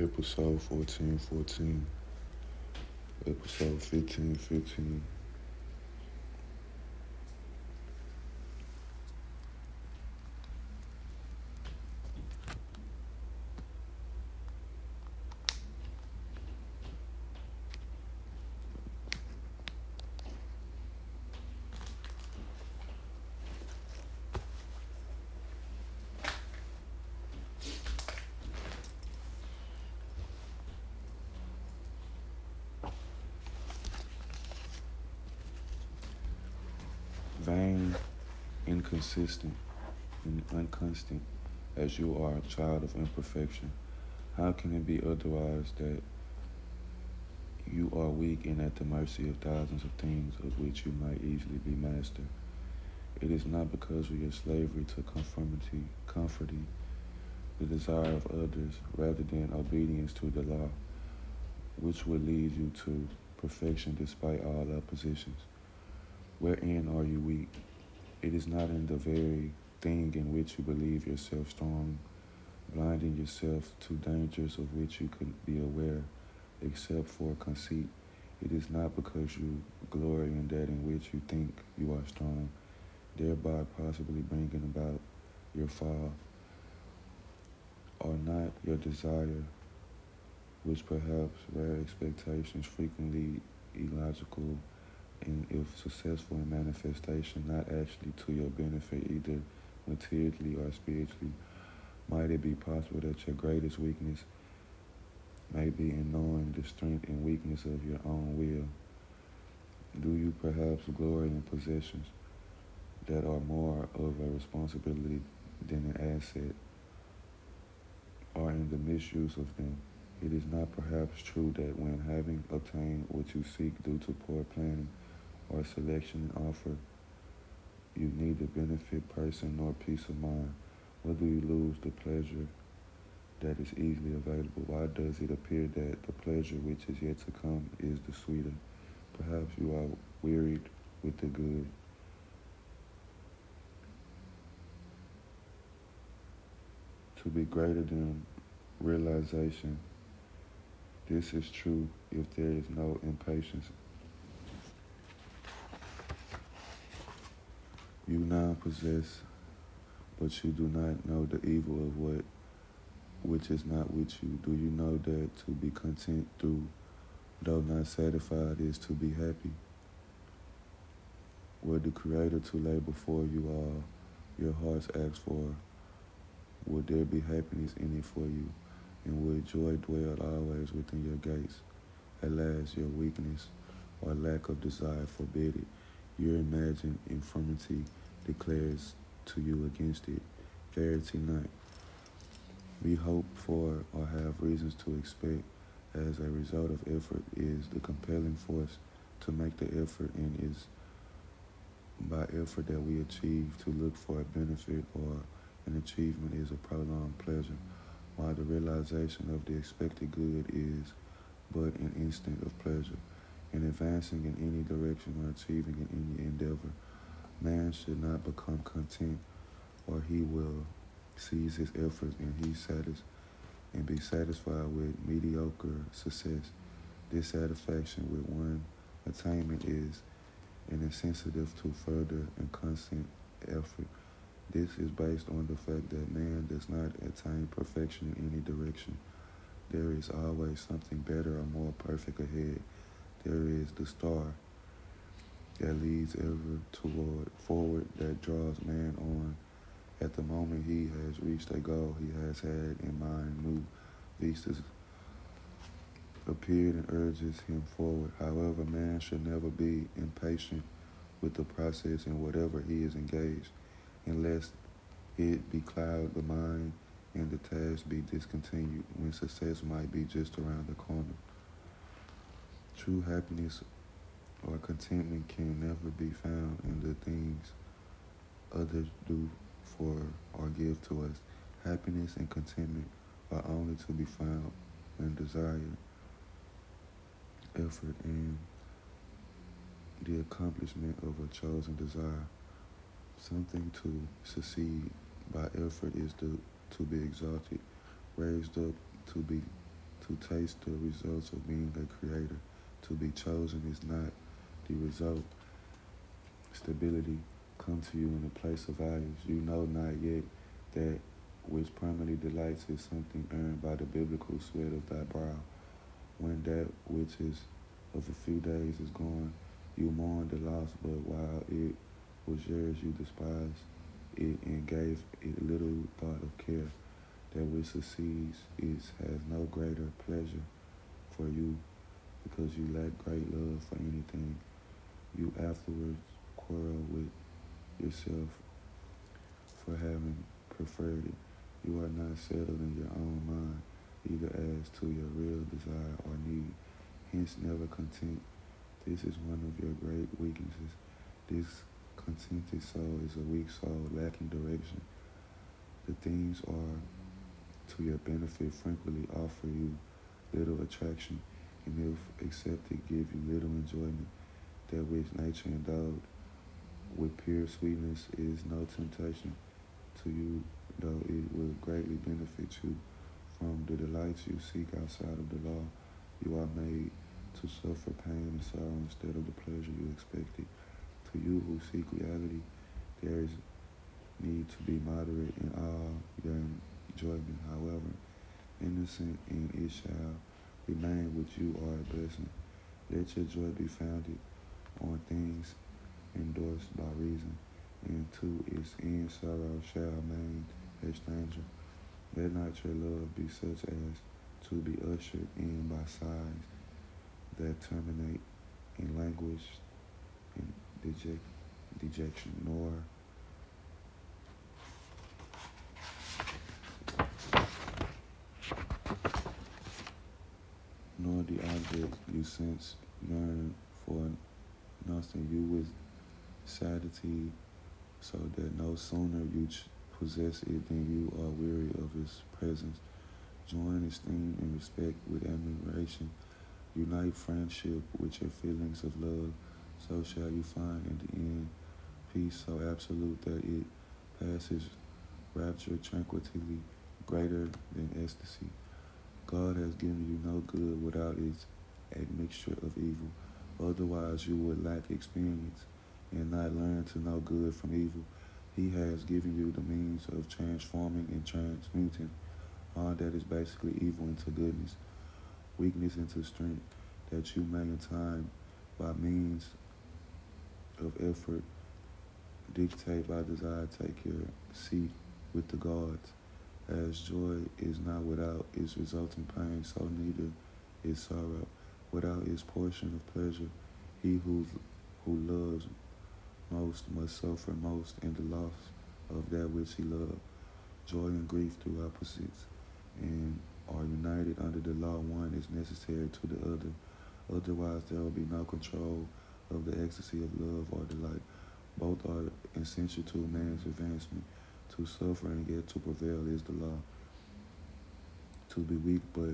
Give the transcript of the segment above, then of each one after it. Episode 14, Episode 15. Vain, inconsistent, and unconstant, as you are a child of imperfection, how can it be otherwise that you are weak and at the mercy of thousands of things of which you might easily be master? It is not because of your slavery to conformity, comforting the desire of others, rather than obedience to the law, which would lead you to perfection despite all oppositions. Wherein are you weak? It is not in the very thing in which you believe yourself strong, blinding yourself to dangers of which you could be aware, except for conceit. It is not because you glory in that in which you think you are strong, thereby possibly bringing about your fall. Are not your desire, which perhaps rare expectations, frequently illogical, and if successful in manifestation, not actually to your benefit either materially or spiritually? Might it be possible that your greatest weakness may be in knowing the strength and weakness of your own will? Do you perhaps glory in possessions that are more of a responsibility than an asset, or in the misuse of them? It is not perhaps true that when having obtained what you seek due to poor planning or selection and offer, you neither benefit person nor peace of mind? What do you lose the pleasure that is easily available? Why does it appear that the pleasure which is yet to come is the sweeter? Perhaps you are wearied with the good. To be greater than realization. This is true if there is no impatience. You now possess, but you do not know the evil of what which is not with you. Do you know that to be content through, though not satisfied, is to be happy? Were the Creator to lay before you all your hearts ask for, would there be happiness in it for you? And would joy dwell always within your gates? Alas, your weakness or lack of desire forbid it. Your imagined infirmity declares to you against it. Verity not. We hope for or have reasons to expect as a result of effort is the compelling force to make the effort, and is by effort that we achieve to look for a benefit or an achievement is a prolonged pleasure, while the realization of the expected good is but an instant of pleasure. In advancing in any direction or achieving in any endeavor, man should not become content, or he will cease his efforts and be satisfied with mediocre success. Dissatisfaction with one attainment is insensitive to further and constant effort. This is based on the fact that man does not attain perfection in any direction. There is always something better or more perfect ahead. There is the star that leads ever toward forward, that draws man on. At the moment he has reached a goal he has had in mind, new vistas appeared and urges him forward. However, man should never be impatient with the process in whatever he is engaged, unless it becloud the mind and the task be discontinued when success might be just around the corner. True happiness or contentment can never be found in the things others do for or give to us. Happiness and contentment are only to be found when desire, effort, and the accomplishment of a chosen desire. Something to succeed by effort is to be exalted, raised up, to be to taste the results of being a creator. To be chosen is not the result. Stability comes to you in a place of values. You know not yet that which permanently delights is something earned by the biblical sweat of thy brow. When that which is of a few days is gone, you mourn the loss, but while it was yours, you despised it and gave it little thought of care. That which succeeds is has no greater pleasure for you, because you lack great love for anything. You afterwards quarrel with yourself for having preferred it. You are not settled in your own mind, either as to your real desire or need, hence never content. This is one of your great weaknesses. This contented soul is a weak soul, lacking direction. The things are to your benefit frequently offer you little attraction, and if accepted, give you little enjoyment. That which nature endowed with pure sweetness is no temptation to you, though it will greatly benefit you from the delights you seek outside of the law. You are made to suffer pain and sorrow instead of the pleasure you expected. To you who seek reality, there is need to be moderate in all your enjoyment. However innocent, and it shall remain with you, are a blessing. Let your joy be founded on things endorsed by reason, and to its end sorrow shall remain a stranger. Let not your love be such as to be ushered in by sighs that terminate in languish and dejection, nor the object you sense yearn for nothing you with satiety, so that no sooner you possess it than you are weary of its presence. Join esteem and respect with admiration. Unite friendship with your feelings of love. So shall you find in the end peace so absolute that it passes rapture, tranquility greater than ecstasy. God has given you no good without its admixture of evil. Otherwise, you would lack experience and not learn to know good from evil. He has given you the means of transforming and transmuting all that is basically evil into goodness, weakness into strength, that you may in time, by means of effort, dictate by desire, take your seat with the gods. As joy is not without its resulting pain, so neither is sorrow without its portion of pleasure. He who loves most must suffer most in the loss of that which he loved. Joy and grief, through opposites, and are united under the law. One is necessary to the other. Otherwise, there will be no control of the ecstasy of love or delight. Both are essential to man's advancement. To suffer and yet to prevail is the law. To be weak, but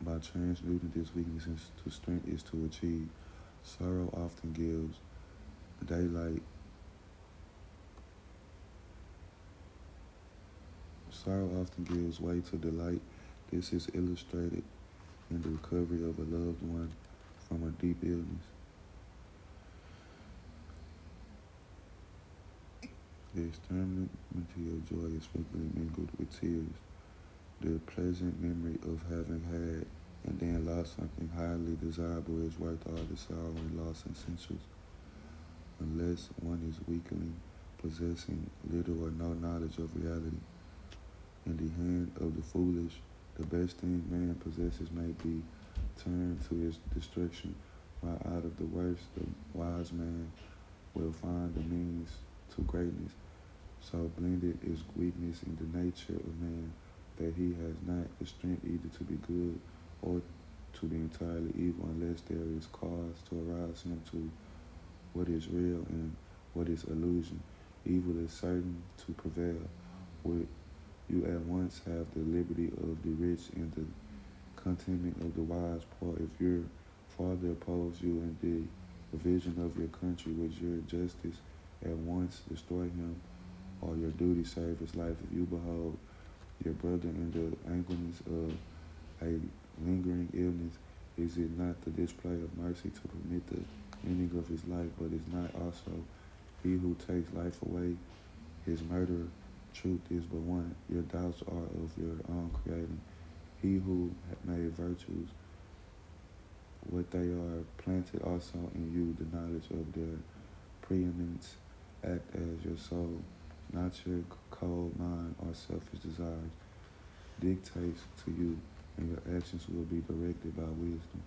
by transmuting this weakness into strength is to achieve. Sorrow often gives daylight. Sorrow often gives way to delight. This is illustrated in the recovery of a loved one from a deep illness. The extremity of joy is frequently mingled with tears. The pleasant memory of having had and then lost something highly desirable is worth all the sorrow and loss essentials. Unless one is weakly possessing little or no knowledge of reality. In the hand of the foolish, the best thing man possesses may be turned to his destruction, while out of the worst, the wise man will find the means to greatness. So blended is weakness in the nature of man, that he has not the strength either to be good or to be entirely evil, unless there is cause to arouse him to what is real and what is illusion. Evil is certain to prevail. Where you at once have the liberty of the rich and the contentment of the wise, for if your father oppose you and the division of your country with your justice, at once destroy him, or your duty save his life. If you behold your brother in the angriness of a lingering illness? Is it not the display of mercy to permit the ending of his life, but is not also he who takes life away his murderer? Truth is but one. Your doubts are of your own creating. He who made virtues what they are planted also in you, the knowledge of their preeminence. Act as your soul, not your cold mind or selfish desires, dictates to you, and your actions will be directed by wisdom.